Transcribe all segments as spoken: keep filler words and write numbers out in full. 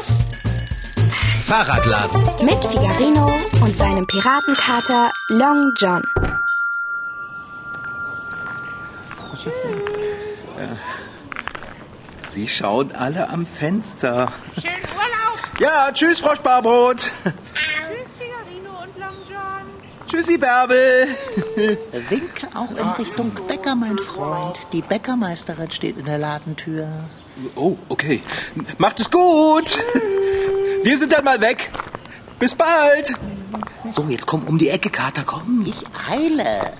Figarinos Fahrradladen mit Figarino und seinem Piratenkater Long John. Sie schauen alle am Fenster. Schönen Urlaub. Ja, tschüss, Frau Sparbrot. Tschüss, Figarino und Long John. Tschüssi, Bärbel. Winke auch in Richtung Bäcker, mein Freund. Die Bäckermeisterin steht in der Ladentür. Oh, okay. Macht es gut. Wir sind dann mal weg. Bis bald. So, jetzt komm um die Ecke, Kater, komm. Ich eile.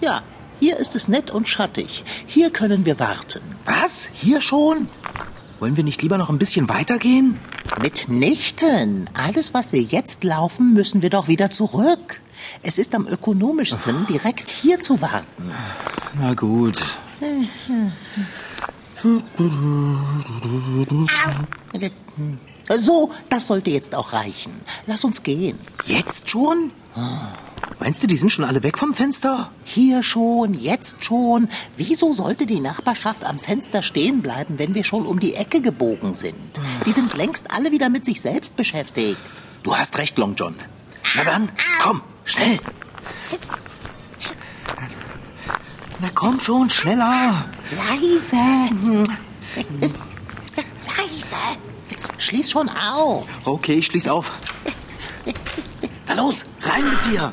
Ja, hier ist es nett und schattig. Hier können wir warten. Was? Hier schon? Wollen wir nicht lieber noch ein bisschen weitergehen? Mitnichten. Alles, was wir jetzt laufen, müssen wir doch wieder zurück. Es ist am ökonomischsten, direkt hier zu warten. Na gut. So, das sollte jetzt auch reichen. Lass uns gehen. Jetzt schon? Meinst du, die sind schon alle weg vom Fenster? Hier schon, jetzt schon. Wieso sollte die Nachbarschaft am Fenster stehen bleiben, wenn wir schon um die Ecke gebogen sind? Die sind längst alle wieder mit sich selbst beschäftigt. Du hast recht, Long John. Na dann, komm, schnell. Na komm schon, schneller. Leise. Leise. Jetzt schließ schon auf. Okay, ich schließ auf. Na los, rein mit dir.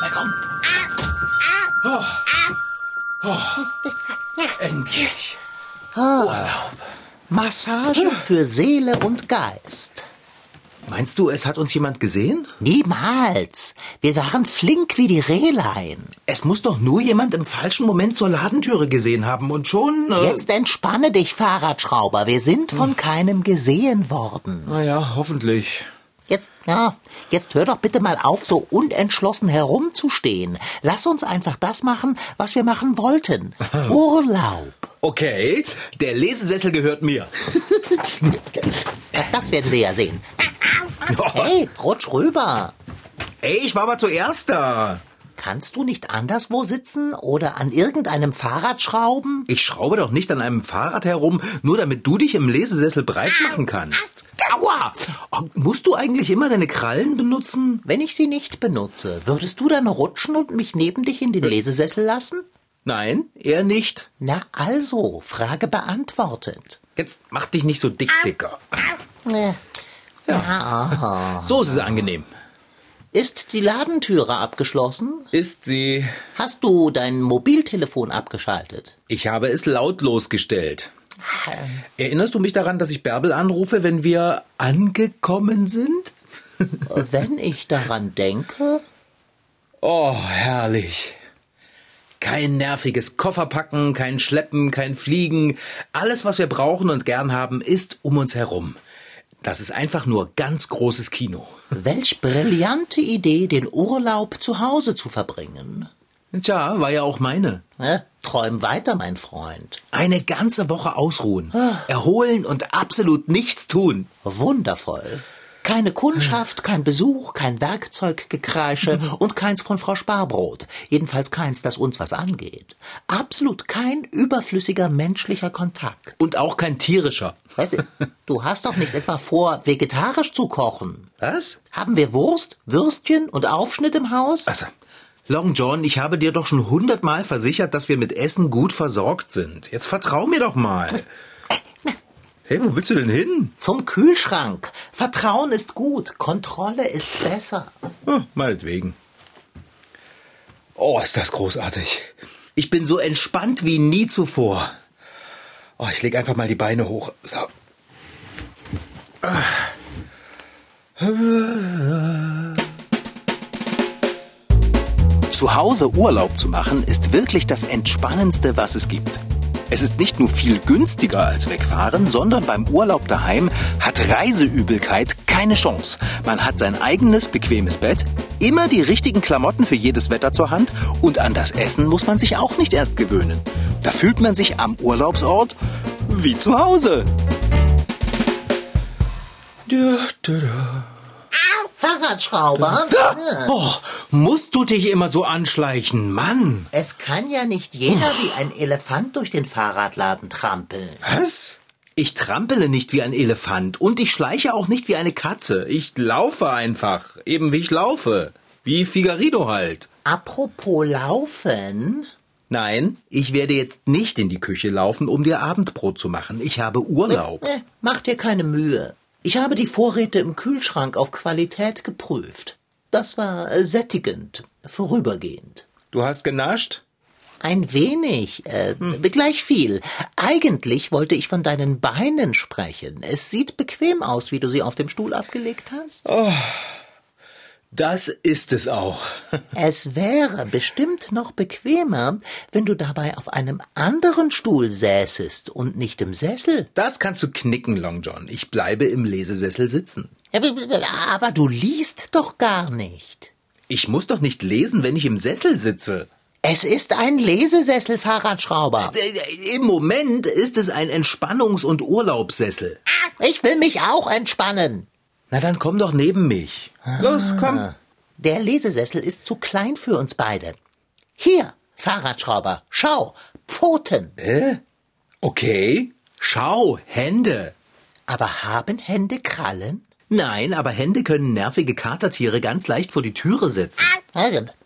Na komm. Oh. Oh. Endlich. Urlaub. Massage für Seele und Geist. Meinst du, es hat uns jemand gesehen? Niemals. Wir waren flink wie die Rehlein. Es muss doch nur jemand im falschen Moment zur Ladentüre gesehen haben und schon... Äh Jetzt entspanne dich, Fahrradschrauber. Wir sind von hm. keinem gesehen worden. Na ja, hoffentlich. Jetzt, ja, jetzt hör doch bitte mal auf, so unentschlossen herumzustehen. Lass uns einfach das machen, was wir machen wollten. Urlaub. Okay, der Lesesessel gehört mir. Das werden wir ja sehen. Hey, rutsch rüber. Ey, ich war aber zuerst da. Kannst du nicht anderswo sitzen oder an irgendeinem Fahrrad schrauben? Ich schraube doch nicht an einem Fahrrad herum, nur damit du dich im Lesesessel breit machen kannst. Aua! Musst du eigentlich immer deine Krallen benutzen? Wenn ich sie nicht benutze, würdest du dann rutschen und mich neben dich in den Lesesessel lassen? Nein, eher nicht. Na also, Frage beantwortet. Jetzt mach dich nicht so dick, Dicker. Ja. Ja. So ist es angenehm. Ist die Ladentüre abgeschlossen? Ist sie. Hast du dein Mobiltelefon abgeschaltet? Ich habe es lautlos gestellt. Erinnerst du mich daran, dass ich Bärbel anrufe, wenn wir angekommen sind? Wenn ich daran denke? Oh, herrlich. Kein nerviges Kofferpacken, kein Schleppen, kein Fliegen. Alles, was wir brauchen und gern haben, ist um uns herum. Das ist einfach nur ganz großes Kino. Welch brillante Idee, den Urlaub zu Hause zu verbringen. Tja, war ja auch meine. Ja, träum weiter, mein Freund. Eine ganze Woche ausruhen, erholen und absolut nichts tun. Wundervoll. Keine Kundschaft, kein Besuch, kein Werkzeuggekreische und keins von Frau Sparbrot. Jedenfalls keins, das uns was angeht. Absolut kein überflüssiger menschlicher Kontakt. Und auch kein tierischer. Weißt du, du hast doch nicht etwa vor, vegetarisch zu kochen. Was? Haben wir Wurst, Würstchen und Aufschnitt im Haus? Also, Long John, ich habe dir doch schon hundertmal versichert, dass wir mit Essen gut versorgt sind. Jetzt vertrau mir doch mal. Hey, wo willst du denn hin? Zum Kühlschrank. Vertrauen ist gut, Kontrolle ist besser. Hm, meinetwegen. Oh, ist das großartig. Ich bin so entspannt wie nie zuvor. Oh, ich lege einfach mal die Beine hoch. So. Zu Hause Urlaub zu machen, ist wirklich das Entspannendste, was es gibt. Es ist nicht nur viel günstiger als wegfahren, sondern beim Urlaub daheim hat Reiseübelkeit keine Chance. Man hat sein eigenes, bequemes Bett, immer die richtigen Klamotten für jedes Wetter zur Hand und an das Essen muss man sich auch nicht erst gewöhnen. Da fühlt man sich am Urlaubsort wie zu Hause. Fahrradschrauber? Oh, musst du dich immer so anschleichen, Mann? Es kann ja nicht jeder wie ein Elefant durch den Fahrradladen trampeln. Was? Ich trampele nicht wie ein Elefant und ich schleiche auch nicht wie eine Katze. Ich laufe einfach, eben wie ich laufe. Wie Figarino halt. Apropos laufen? Nein, ich werde jetzt nicht in die Küche laufen, um dir Abendbrot zu machen. Ich habe Urlaub. Äh, äh, mach dir keine Mühe. Ich habe die Vorräte im Kühlschrank auf Qualität geprüft. Das war äh, sättigend, vorübergehend. Du hast genascht? Ein wenig, äh, hm. gleich viel. Eigentlich wollte ich von deinen Beinen sprechen. Es sieht bequem aus, wie du sie auf dem Stuhl abgelegt hast. Oh, das ist es auch. Es wäre bestimmt noch bequemer, wenn du dabei auf einem anderen Stuhl säßest und nicht im Sessel. Das kannst du knicken, Long John. Ich bleibe im Lesesessel sitzen. Aber du liest doch gar nicht. Ich muss doch nicht lesen, wenn ich im Sessel sitze. Es ist ein Lesesessel, Fahrradschrauber. Im Moment ist es ein Entspannungs- und Urlaubssessel. Ich will mich auch entspannen. Na, dann komm doch neben mich. Los, komm. Der Lesesessel ist zu klein für uns beide. Hier, Fahrradschrauber, schau, Pfoten. Äh? Okay, schau, Hände. Aber haben Hände Krallen? Nein, aber Hände können nervige Katertiere ganz leicht vor die Türe setzen.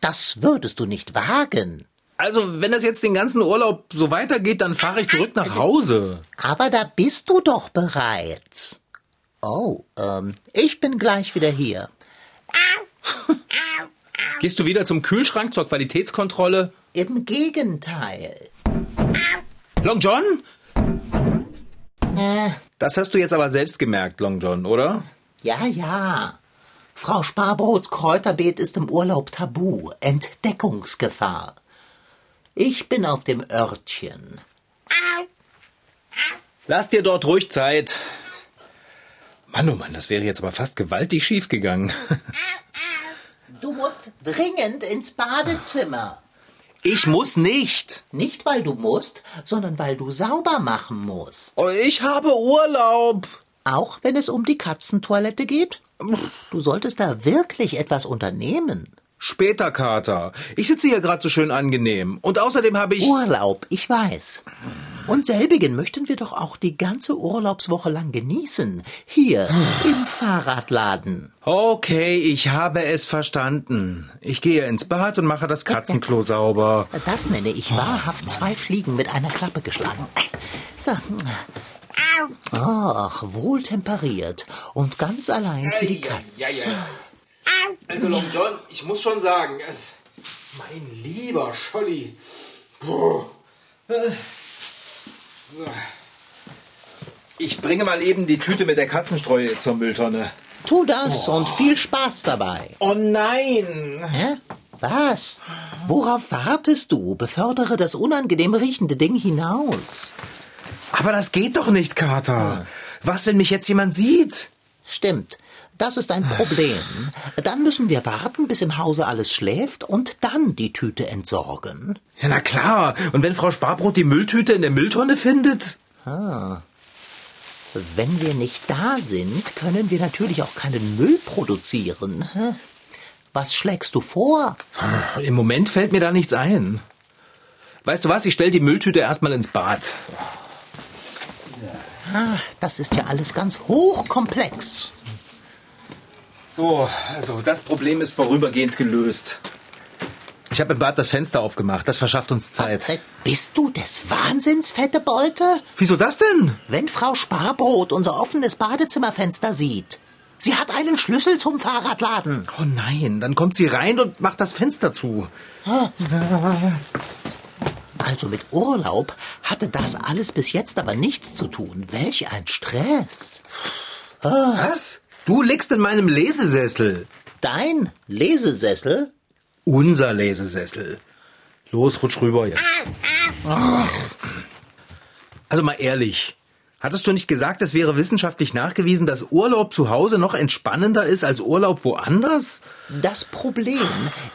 Das würdest du nicht wagen. Also, wenn das jetzt den ganzen Urlaub so weitergeht, dann fahre ich zurück nach Hause. Aber da bist du doch bereits. Oh, ähm, ich bin gleich wieder hier. Gehst du wieder zum Kühlschrank zur Qualitätskontrolle? Im Gegenteil. Long John? Äh. Das hast du jetzt aber selbst gemerkt, Long John, oder? Ja, ja. Frau Sparbrots Kräuterbeet ist im Urlaub tabu. Entdeckungsgefahr. Ich bin auf dem Örtchen. Lass dir dort ruhig Zeit. Mann, oh Mann, das wäre jetzt aber fast gewaltig schiefgegangen. Du musst dringend ins Badezimmer. Ich muss nicht. Nicht, weil du musst, sondern weil du sauber machen musst. Oh, ich habe Urlaub. Auch wenn es um die Katzentoilette geht? Du solltest da wirklich etwas unternehmen. Später, Kater. Ich sitze hier gerade so schön angenehm. Und außerdem habe ich... Urlaub, ich weiß. Und selbigen möchten wir doch auch die ganze Urlaubswoche lang genießen. Hier, im Fahrradladen. Okay, ich habe es verstanden. Ich gehe ins Bad und mache das Katzenklo sauber. Das nenne ich wahrhaft zwei Fliegen mit einer Klappe geschlagen. So... Ach, wohltemperiert und ganz allein für die Katze. Ja, ja, ja. Also Long John, ich muss schon sagen, mein lieber Scholli. Ich bringe mal eben die Tüte mit der Katzenstreue zur Mülltonne. Tu das oh. und viel Spaß dabei. Oh nein! Hä? Was? Worauf wartest du? Befördere das unangenehm riechende Ding hinaus. Aber das geht doch nicht, Kater. Was, wenn mich jetzt jemand sieht? Stimmt. Das ist ein Problem. Dann müssen wir warten, bis im Hause alles schläft und dann die Tüte entsorgen. Ja, na klar. Und wenn Frau Sparbrot die Mülltüte in der Mülltonne findet? Ah. Wenn wir nicht da sind, können wir natürlich auch keinen Müll produzieren. Was schlägst du vor? Im Moment fällt mir da nichts ein. Weißt du was? Ich stell die Mülltüte erstmal ins Bad. Ah, das ist ja alles ganz hochkomplex. So, also das Problem ist vorübergehend gelöst. Ich habe im Bad das Fenster aufgemacht, das verschafft uns Zeit. Was, bist du des Wahnsinns, fette Beute? Wieso das denn? Wenn Frau Sparbrot unser offenes Badezimmerfenster sieht, sie hat einen Schlüssel zum Fahrradladen. Oh nein, dann kommt sie rein und macht das Fenster zu. Ah. Also mit Urlaub hatte das alles bis jetzt aber nichts zu tun. Welch ein Stress. Oh. Was? Du liegst in meinem Lesesessel. Dein Lesesessel? Unser Lesesessel. Los, rutsch rüber jetzt. Ach. Also mal ehrlich, hattest du nicht gesagt, es wäre wissenschaftlich nachgewiesen, dass Urlaub zu Hause noch entspannender ist als Urlaub woanders? Das Problem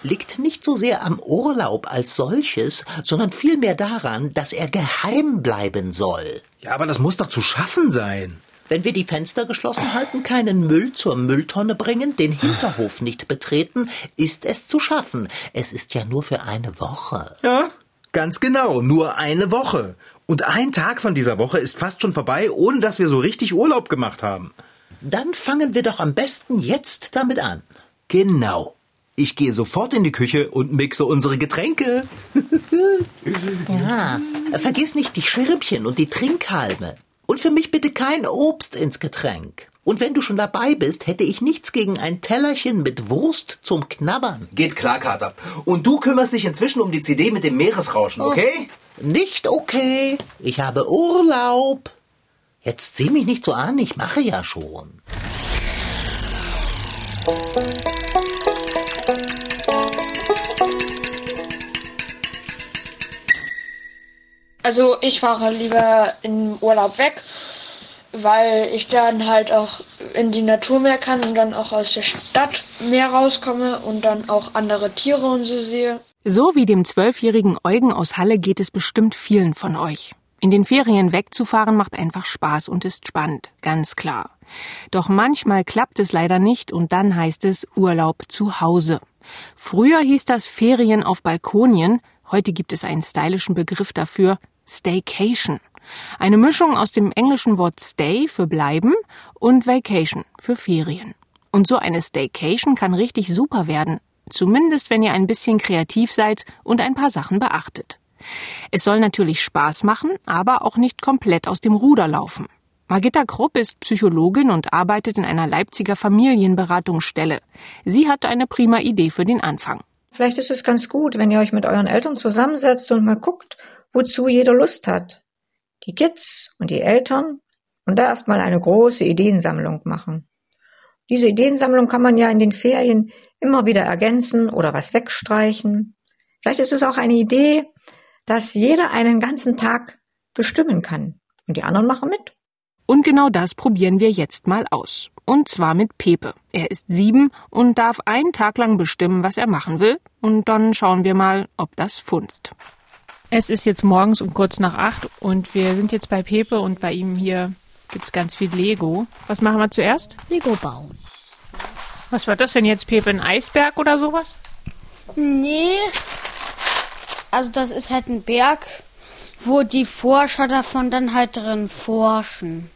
liegt nicht so sehr am Urlaub als solches, sondern vielmehr daran, dass er geheim bleiben soll. Ja, aber das muss doch zu schaffen sein. Wenn wir die Fenster geschlossen halten, keinen Müll zur Mülltonne bringen, den Hinterhof nicht betreten, ist es zu schaffen. Es ist ja nur für eine Woche. Ja? Ganz genau, nur eine Woche. Und ein Tag von dieser Woche ist fast schon vorbei, ohne dass wir so richtig Urlaub gemacht haben. Dann fangen wir doch am besten jetzt damit an. Genau. Ich gehe sofort in die Küche und mixe unsere Getränke. Ja, vergiss nicht die Schirmchen und die Trinkhalme. Und für mich bitte kein Obst ins Getränk. Und wenn du schon dabei bist, hätte ich nichts gegen ein Tellerchen mit Wurst zum Knabbern. Geht klar, Kater. Und du kümmerst dich inzwischen um die C D mit dem Meeresrauschen, okay? Oh, nicht okay. Ich habe Urlaub. Jetzt sieh mich nicht so an, ich mache ja schon. Also ich fahre lieber im Urlaub weg, weil ich dann halt auch in die Natur mehr kann und dann auch aus der Stadt mehr rauskomme und dann auch andere Tiere und so sehe. So wie dem zwölfjährigen Eugen aus Halle geht es bestimmt vielen von euch. In den Ferien wegzufahren macht einfach Spaß und ist spannend, ganz klar. Doch manchmal klappt es leider nicht und dann heißt es Urlaub zu Hause. Früher hieß das Ferien auf Balkonien, heute gibt es einen stylischen Begriff dafür, Staycation. Eine Mischung aus dem englischen Wort Stay für bleiben und Vacation für Ferien. Und so eine Staycation kann richtig super werden, zumindest wenn ihr ein bisschen kreativ seid und ein paar Sachen beachtet. Es soll natürlich Spaß machen, aber auch nicht komplett aus dem Ruder laufen. Margitta Krupp ist Psychologin und arbeitet in einer Leipziger Familienberatungsstelle. Sie hat eine prima Idee für den Anfang. Vielleicht ist es ganz gut, wenn ihr euch mit euren Eltern zusammensetzt und mal guckt, wozu jeder Lust hat. Die Kids und die Eltern und da erstmal eine große Ideensammlung machen. Diese Ideensammlung kann man ja in den Ferien immer wieder ergänzen oder was wegstreichen. Vielleicht ist es auch eine Idee, dass jeder einen ganzen Tag bestimmen kann. Und die anderen machen mit. Und genau das probieren wir jetzt mal aus. Und zwar mit Pepe. Er ist sieben und darf einen Tag lang bestimmen, was er machen will. Und dann schauen wir mal, ob das funzt. Es ist jetzt morgens um kurz nach acht und wir sind jetzt bei Pepe und bei ihm hier gibt es ganz viel Lego. Was machen wir zuerst? Lego bauen. Was war das denn jetzt, Pepe? Ein Eisberg oder sowas? Nee. Also das ist halt ein Berg, wo die Forscher davon dann halt drin forschen.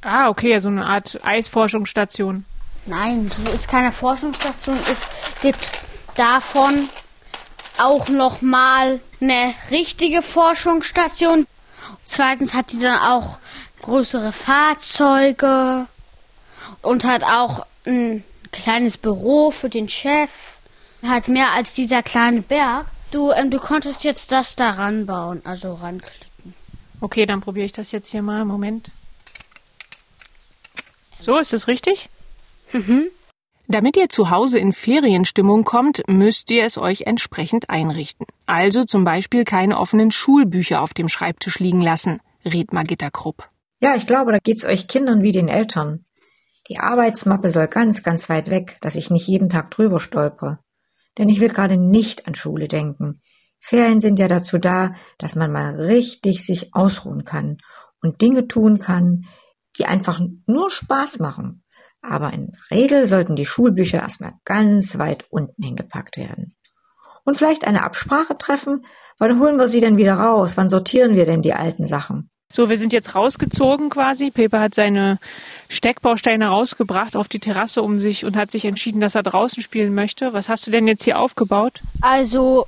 Ah, okay, so eine Art Eisforschungsstation. Nein, das ist keine Forschungsstation. Es gibt davon auch nochmal eine richtige Forschungsstation. Zweitens hat die dann auch größere Fahrzeuge und hat auch ein kleines Büro für den Chef. Hat mehr als dieser kleine Berg. Du, ähm, du konntest jetzt das da ranbauen, also ranklicken. Okay, dann probiere ich das jetzt hier mal. Moment. So, ist das richtig? Mhm. Damit ihr zu Hause in Ferienstimmung kommt, müsst ihr es euch entsprechend einrichten. Also zum Beispiel keine offenen Schulbücher auf dem Schreibtisch liegen lassen, rät Margitta Krupp. Ja, ich glaube, da geht's euch Kindern wie den Eltern. Die Arbeitsmappe soll ganz, ganz weit weg, dass ich nicht jeden Tag drüber stolpere. Denn ich will gerade nicht an Schule denken. Ferien sind ja dazu da, dass man mal richtig sich ausruhen kann und Dinge tun kann, die einfach nur Spaß machen. Aber in der Regel sollten die Schulbücher erstmal ganz weit unten hingepackt werden. Und vielleicht eine Absprache treffen, wann holen wir sie denn wieder raus? Wann sortieren wir denn die alten Sachen? So, wir sind jetzt rausgezogen quasi. Pepe hat seine Steckbausteine rausgebracht auf die Terrasse um sich und hat sich entschieden, dass er draußen spielen möchte. Was hast du denn jetzt hier aufgebaut? Also,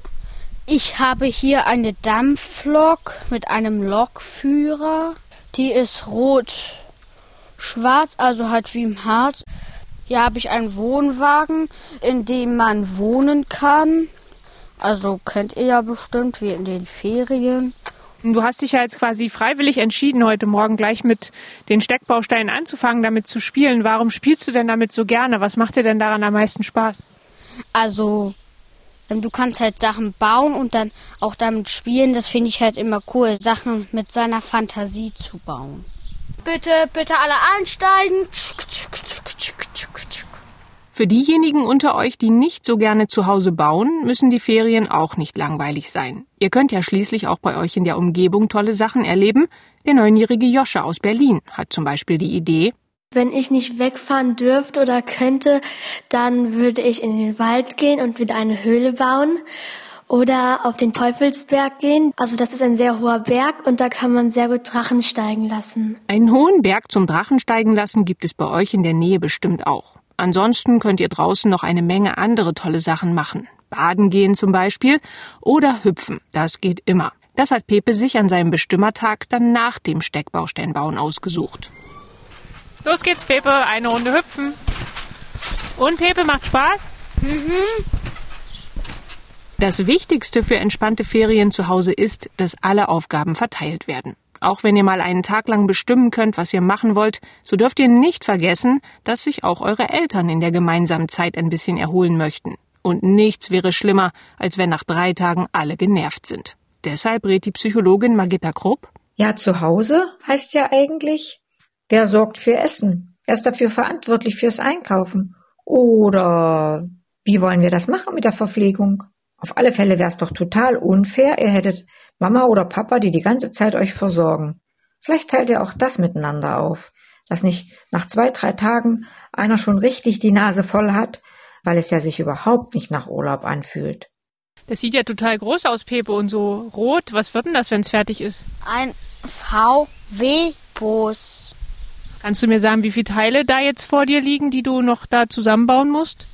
ich habe hier eine Dampflok mit einem Lokführer. Die ist rot-schwarz, also halt wie im Harz. Hier habe ich einen Wohnwagen, in dem man wohnen kann. Also kennt ihr ja bestimmt, wie in den Ferien. Du hast dich ja jetzt quasi freiwillig entschieden, heute Morgen gleich mit den Steckbausteinen anzufangen, damit zu spielen. Warum spielst du denn damit so gerne? Was macht dir denn daran am meisten Spaß? Also, du kannst halt Sachen bauen und dann auch damit spielen. Das finde ich halt immer cool, Sachen mit seiner Fantasie zu bauen. Bitte, bitte alle einsteigen. Für diejenigen unter euch, die nicht so gerne zu Hause bauen, müssen die Ferien auch nicht langweilig sein. Ihr könnt ja schließlich auch bei euch in der Umgebung tolle Sachen erleben. Der neunjährige Josche aus Berlin hat zum Beispiel die Idee: Wenn ich nicht wegfahren dürfte oder könnte, dann würde ich in den Wald gehen und wieder eine Höhle bauen. Oder auf den Teufelsberg gehen. Also das ist ein sehr hoher Berg und da kann man sehr gut Drachen steigen lassen. Einen hohen Berg zum Drachen steigen lassen gibt es bei euch in der Nähe bestimmt auch. Ansonsten könnt ihr draußen noch eine Menge andere tolle Sachen machen. Baden gehen zum Beispiel oder hüpfen. Das geht immer. Das hat Pepe sich an seinem Bestimmertag dann nach dem Steckbausteinbauen ausgesucht. Los geht's, Pepe. Eine Runde hüpfen. Und, Pepe, macht's Spaß? Mhm. Das Wichtigste für entspannte Ferien zu Hause ist, dass alle Aufgaben verteilt werden. Auch wenn ihr mal einen Tag lang bestimmen könnt, was ihr machen wollt, so dürft ihr nicht vergessen, dass sich auch eure Eltern in der gemeinsamen Zeit ein bisschen erholen möchten. Und nichts wäre schlimmer, als wenn nach drei Tagen alle genervt sind. Deshalb rät die Psychologin Margitta Krupp: Ja, zu Hause heißt ja eigentlich, wer sorgt für Essen? Wer ist dafür verantwortlich fürs Einkaufen? Oder wie wollen wir das machen mit der Verpflegung? Auf alle Fälle wäre es doch total unfair, ihr hättet Mama oder Papa, die die ganze Zeit euch versorgen. Vielleicht teilt ihr auch das miteinander auf, dass nicht nach zwei, drei Tagen einer schon richtig die Nase voll hat, weil es ja sich überhaupt nicht nach Urlaub anfühlt. Das sieht ja total groß aus, Pepe, und so rot. Was wird denn das, wenn es fertig ist? Ein V W Bus. Kannst du mir sagen, wie viele Teile da jetzt vor dir liegen, die du noch da zusammenbauen musst?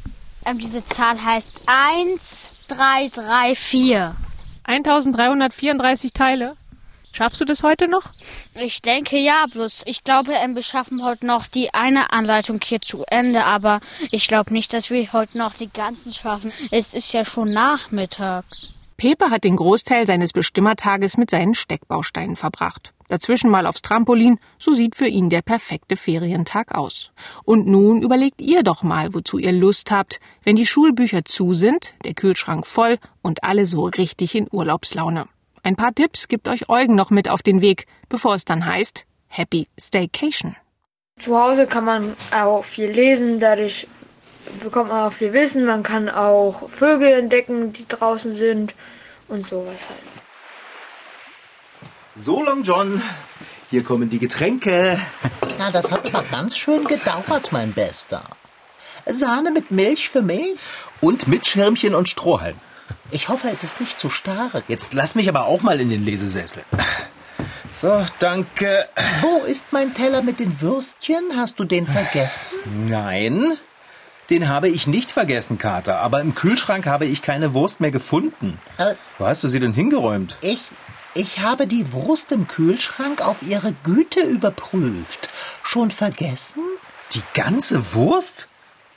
Ähm, diese Zahl heißt eins, drei, drei, vier. eintausenddreihundertvierunddreißig Teile. Schaffst du das heute noch? Ich denke ja, bloß ich glaube, wir schaffen heute noch die eine Anleitung hier zu Ende, aber ich glaube nicht, dass wir heute noch die ganzen schaffen. Es ist ja schon nachmittags. Pepe hat den Großteil seines Bestimmertages mit seinen Steckbausteinen verbracht. Dazwischen mal aufs Trampolin, so sieht für ihn der perfekte Ferientag aus. Und nun überlegt ihr doch mal, wozu ihr Lust habt, wenn die Schulbücher zu sind, der Kühlschrank voll und alle so richtig in Urlaubslaune. Ein paar Tipps gibt euch Eugen noch mit auf den Weg, bevor es dann heißt Happy Staycation. Zu Hause kann man auch viel lesen, dadurch bekommt man auch viel Wissen. Man kann auch Vögel entdecken, die draußen sind und sowas halt. So, Long John, hier kommen die Getränke. Na, das hat aber ganz schön gedauert, mein Bester. Sahne mit Milch für mich? Und mit Schirmchen und Strohhalm. Ich hoffe, es ist nicht zu stark. Jetzt lass mich aber auch mal in den Lesesessel. So, danke. Wo ist mein Teller mit den Würstchen? Hast du den vergessen? Nein, den habe ich nicht vergessen, Kater. Aber im Kühlschrank habe ich keine Wurst mehr gefunden. Äh, Wo hast du sie denn hingeräumt? Ich, ich habe die Wurst im Kühlschrank auf ihre Güte überprüft. Schon vergessen? Die ganze Wurst?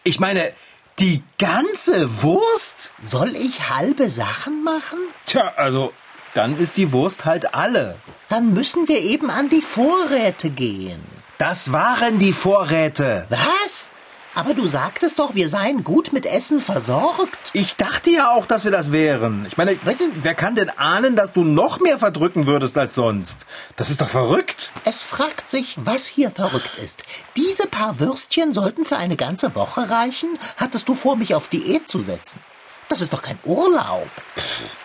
Ich meine... Die ganze Wurst? Soll ich halbe Sachen machen? Tja, also, dann ist die Wurst halt alle. Dann müssen wir eben an die Vorräte gehen. Das waren die Vorräte. Was? Aber du sagtest doch, wir seien gut mit Essen versorgt. Ich dachte ja auch, dass wir das wären. Ich meine, wer kann denn ahnen, dass du noch mehr verdrücken würdest als sonst? Das ist doch verrückt. Es fragt sich, was hier verrückt ist. Diese paar Würstchen sollten für eine ganze Woche reichen? Hattest du vor, mich auf Diät zu setzen? Das ist doch kein Urlaub. Pff.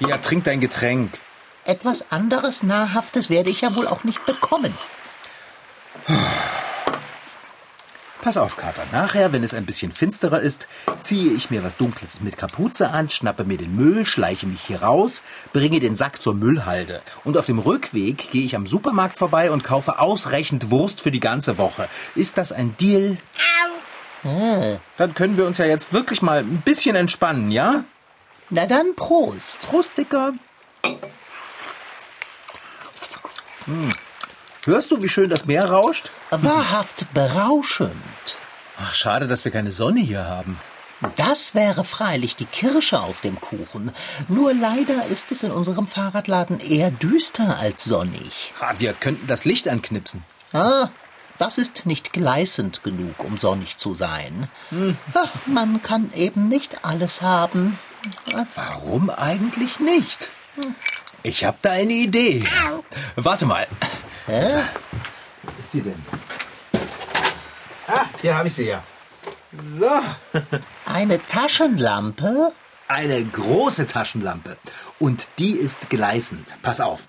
Ja, trink dein Getränk. Etwas anderes Nahrhaftes werde ich ja wohl auch nicht bekommen. Pass auf, Kater. Nachher, wenn es ein bisschen finsterer ist, ziehe ich mir was Dunkles mit Kapuze an, schnappe mir den Müll, schleiche mich hier raus, bringe den Sack zur Müllhalde. Und auf dem Rückweg gehe ich am Supermarkt vorbei und kaufe ausreichend Wurst für die ganze Woche. Ist das ein Deal? Hm. Dann können wir uns ja jetzt wirklich mal ein bisschen entspannen, ja? Na dann, Prost. Prost, Dicker. Hm. Hörst du, wie schön das Meer rauscht? Wahrhaft berauschend. Ach, schade, dass wir keine Sonne hier haben. Das wäre freilich die Kirsche auf dem Kuchen. Nur leider ist es in unserem Fahrradladen eher düster als sonnig. Ah, wir könnten das Licht anknipsen. Ah, das ist nicht gleißend genug, um sonnig zu sein. Hm. Ach, man kann eben nicht alles haben. Warum eigentlich nicht? Ich habe da eine Idee. Warte mal. Hä? So. Wo ist sie denn? Ah, hier habe ich sie ja. So. Eine Taschenlampe? Eine große Taschenlampe. Und die ist gleißend. Pass auf.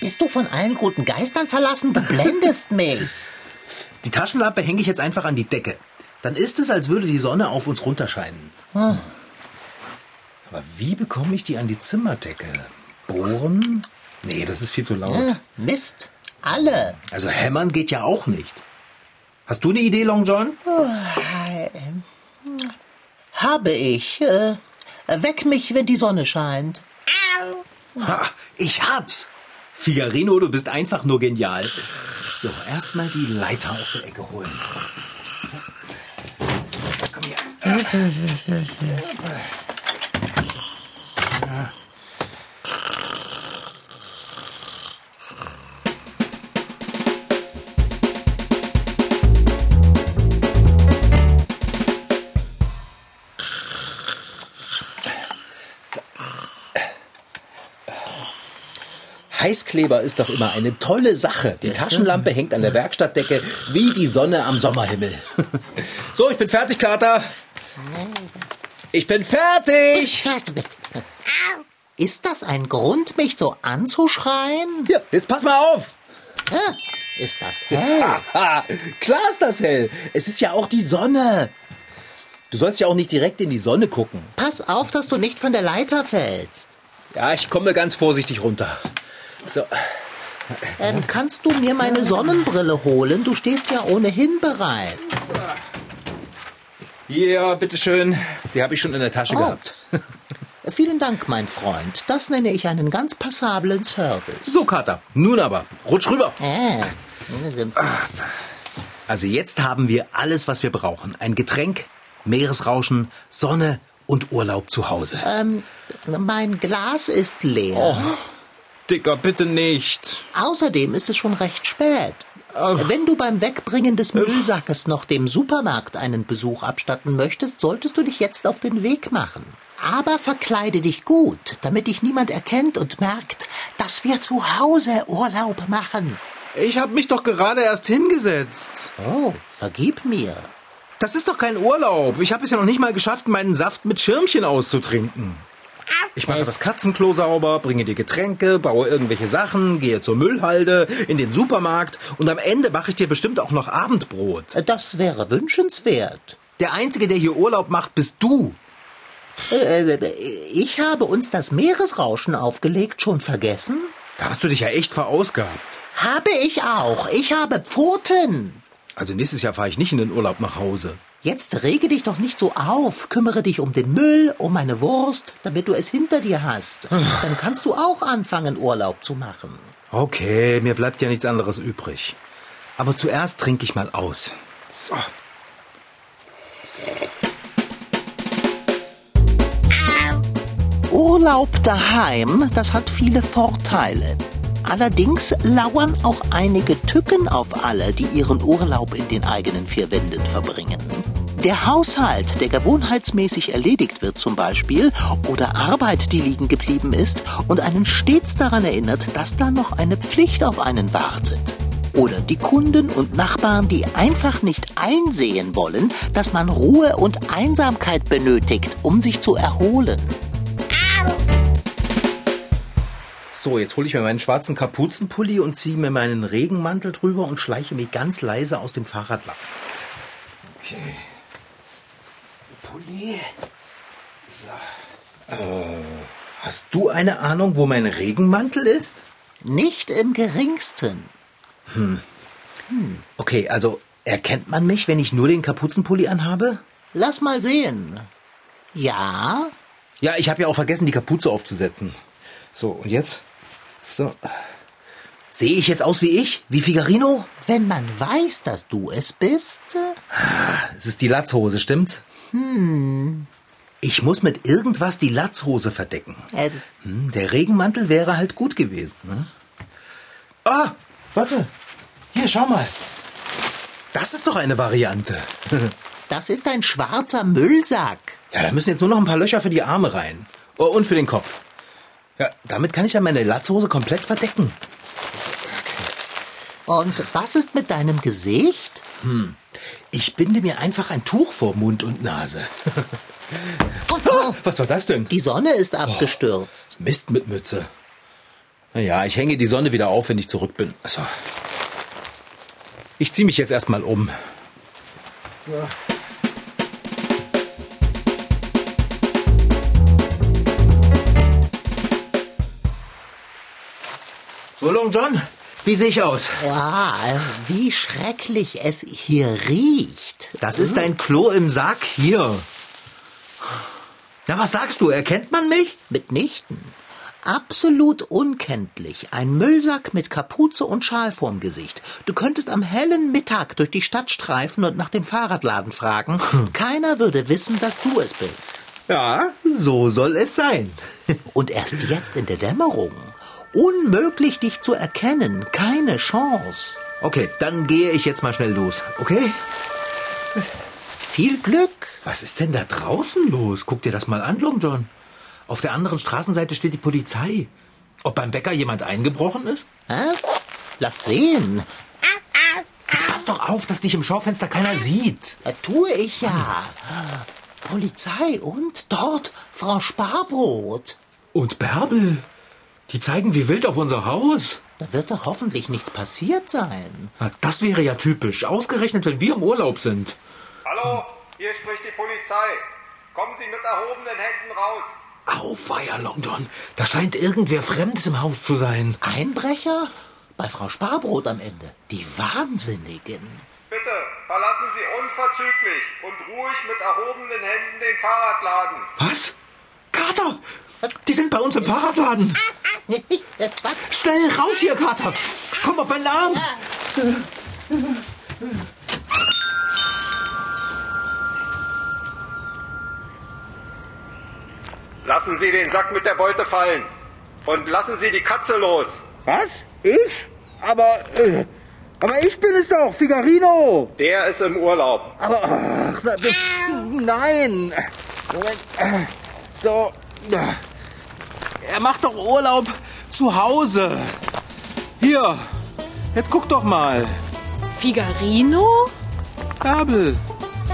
Bist du von allen guten Geistern verlassen? Du blendest mich. Die Taschenlampe hänge ich jetzt einfach an die Decke. Dann ist es, als würde die Sonne auf uns runterscheinen. Hm. Aber wie bekomme ich die an die Zimmerdecke? Bohren? Nee, das ist viel zu laut. Ja, Mist. Alle. Also hämmern geht ja auch nicht. Hast du eine Idee, Long John? Oh, äh, habe ich. Äh, weck mich, wenn die Sonne scheint. Ha, ich hab's. Figarino, du bist einfach nur genial. So, erstmal die Leiter aus der Ecke holen. Komm hier. Heißkleber ist doch immer eine tolle Sache. Die Taschenlampe hängt an der Werkstattdecke wie die Sonne am Sommerhimmel. So, ich bin fertig, Kater. Ich bin fertig. Ist das ein Grund, mich so anzuschreien? Ja, jetzt pass mal auf. Ist das hell? Klar ist das hell. Es ist ja auch die Sonne. Du sollst ja auch nicht direkt in die Sonne gucken. Pass auf, dass du nicht von der Leiter fällst. Ja, ich komme ganz vorsichtig runter. So. Ähm, kannst du mir meine Sonnenbrille holen? Du stehst ja ohnehin bereit. Ja, bitteschön. Die habe ich schon in der Tasche oh. gehabt. Vielen Dank, mein Freund. Das nenne ich einen ganz passablen Service. So, Kater. Nun aber, rutsch rüber. Äh. Also jetzt haben wir alles, was wir brauchen. Ein Getränk, Meeresrauschen, Sonne und Urlaub zu Hause. Ähm, mein Glas ist leer. Oh. Dicker, bitte nicht. Außerdem ist es schon recht spät. Ach. Wenn du beim Wegbringen des Müllsackes noch dem Supermarkt einen Besuch abstatten möchtest, solltest du dich jetzt auf den Weg machen. Aber verkleide dich gut, damit dich niemand erkennt und merkt, dass wir zu Hause Urlaub machen. Ich habe mich doch gerade erst hingesetzt. Oh, vergib mir. Das ist doch kein Urlaub. Ich habe es ja noch nicht mal geschafft, meinen Saft mit Schirmchen auszutrinken. Ich mache das Katzenklo sauber, bringe dir Getränke, baue irgendwelche Sachen, gehe zur Müllhalde, in den Supermarkt und am Ende mache ich dir bestimmt auch noch Abendbrot. Das wäre wünschenswert. Der Einzige, der hier Urlaub macht, bist du. Ich habe uns das Meeresrauschen aufgelegt, schon vergessen? Da hast du dich ja echt verausgabt. Habe ich auch. Ich habe Pfoten. Also nächstes Jahr fahre ich nicht in den Urlaub nach Hause. Jetzt rege dich doch nicht so auf. Kümmere dich um den Müll, um meine Wurst, damit du es hinter dir hast. Dann kannst du auch anfangen, Urlaub zu machen. Okay, mir bleibt ja nichts anderes übrig. Aber zuerst trinke ich mal aus. So. Urlaub daheim, das hat viele Vorteile. Allerdings lauern auch einige Tücken auf alle, die ihren Urlaub in den eigenen vier Wänden verbringen. Der Haushalt, der gewohnheitsmäßig erledigt wird zum Beispiel, oder Arbeit, die liegen geblieben ist und einen stets daran erinnert, dass da noch eine Pflicht auf einen wartet. Oder die Kunden und Nachbarn, die einfach nicht einsehen wollen, dass man Ruhe und Einsamkeit benötigt, um sich zu erholen. So, jetzt hole ich mir meinen schwarzen Kapuzenpulli und ziehe mir meinen Regenmantel drüber und schleiche mich ganz leise aus dem Fahrradladen. Okay. Pulli. So. Äh, hast du eine Ahnung, wo mein Regenmantel ist? Nicht im geringsten. Hm. Hm. Okay, also erkennt man mich, wenn ich nur den Kapuzenpulli anhabe? Lass mal sehen. Ja? Ja, ich habe ja auch vergessen, die Kapuze aufzusetzen. So, und jetzt? So. Sehe ich jetzt aus wie ich? Wie Figarino? Wenn man weiß, dass du es bist. Es ist die Latzhose, stimmt's? Hm. Ich muss mit irgendwas die Latzhose verdecken. Äh. Hm, der Regenmantel wäre halt gut gewesen, ne? Ah, warte. Hier, schau mal. Das ist doch eine Variante. Das ist ein schwarzer Müllsack. Ja, da müssen jetzt nur noch ein paar Löcher für die Arme rein. Und für den Kopf. Ja, damit kann ich ja meine Latzhose komplett verdecken. Und was ist mit deinem Gesicht? Hm, ich binde mir einfach ein Tuch vor Mund und Nase. oh, oh. Was war das denn? Die Sonne ist abgestürzt. Oh, Mist mit Mütze. Naja, ich hänge die Sonne wieder auf, wenn ich zurück bin. Also, ich ziehe mich jetzt erstmal um. So. So, Long John, wie sehe ich aus? Ah, wie schrecklich es hier riecht. Das ist dein Klo im Sack hier. Na, was sagst du? Erkennt man mich? Mitnichten. Absolut unkenntlich. Ein Müllsack mit Kapuze und Schal vorm Gesicht. Du könntest am hellen Mittag durch die Stadt streifen und nach dem Fahrradladen fragen. Hm. Keiner würde wissen, dass du es bist. Ja, so soll es sein. Und erst jetzt in der Dämmerung. Unmöglich, dich zu erkennen. Keine Chance. Okay, dann gehe ich jetzt mal schnell los. Okay? Viel Glück. Was ist denn da draußen los? Guck dir das mal an, Long John. Auf der anderen Straßenseite steht die Polizei. Ob beim Bäcker jemand eingebrochen ist? Was? Lass sehen. Jetzt pass doch auf, dass dich im Schaufenster keiner sieht. Das tue ich ja. Polizei und dort Frau Sparbrot. Und Bärbel. Die zeigen wie wild auf unser Haus. Da wird doch hoffentlich nichts passiert sein. Na, das wäre ja typisch. Ausgerechnet, wenn wir im Urlaub sind. Hallo, hier spricht die Polizei. Kommen Sie mit erhobenen Händen raus. Auweia, Long John. Da scheint irgendwer Fremdes im Haus zu sein. Einbrecher? Bei Frau Sparbrot am Ende. Die Wahnsinnigen. Bitte, verlassen Sie unverzüglich und ruhig mit erhobenen Händen den Fahrradladen. Was? Kater! Die sind bei uns im Fahrradladen. Schnell raus hier, Kater. Komm auf meinen Arm. Lassen Sie den Sack mit der Beute fallen. Und lassen Sie die Katze los. Was? Ich? Aber, äh, aber ich bin es doch, Figarino. Der ist im Urlaub. Aber, ach, nein. Moment. So. Er macht doch Urlaub zu Hause. Hier, jetzt guck doch mal. Figarino? Bärbel.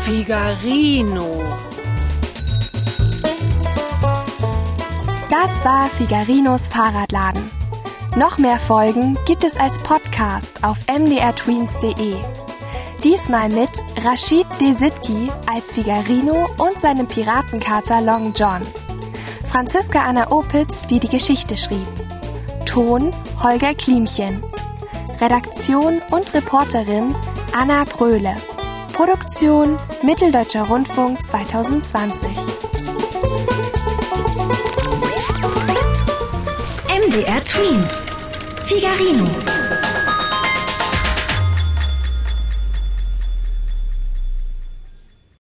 Figarino. Das war Figarinos Fahrradladen. Noch mehr Folgen gibt es als Podcast auf m d r twins punkt d e. Diesmal mit Rashid Desidky als Figarino und seinem Piratenkater Long John. Franziska Anna Opitz, die die Geschichte schrieb. Ton Holger Kliemchen. Redaktion und Reporterin Anna Bröhle. Produktion Mitteldeutscher Rundfunk zwanzig zwanzig. M D R Twins. Figarino.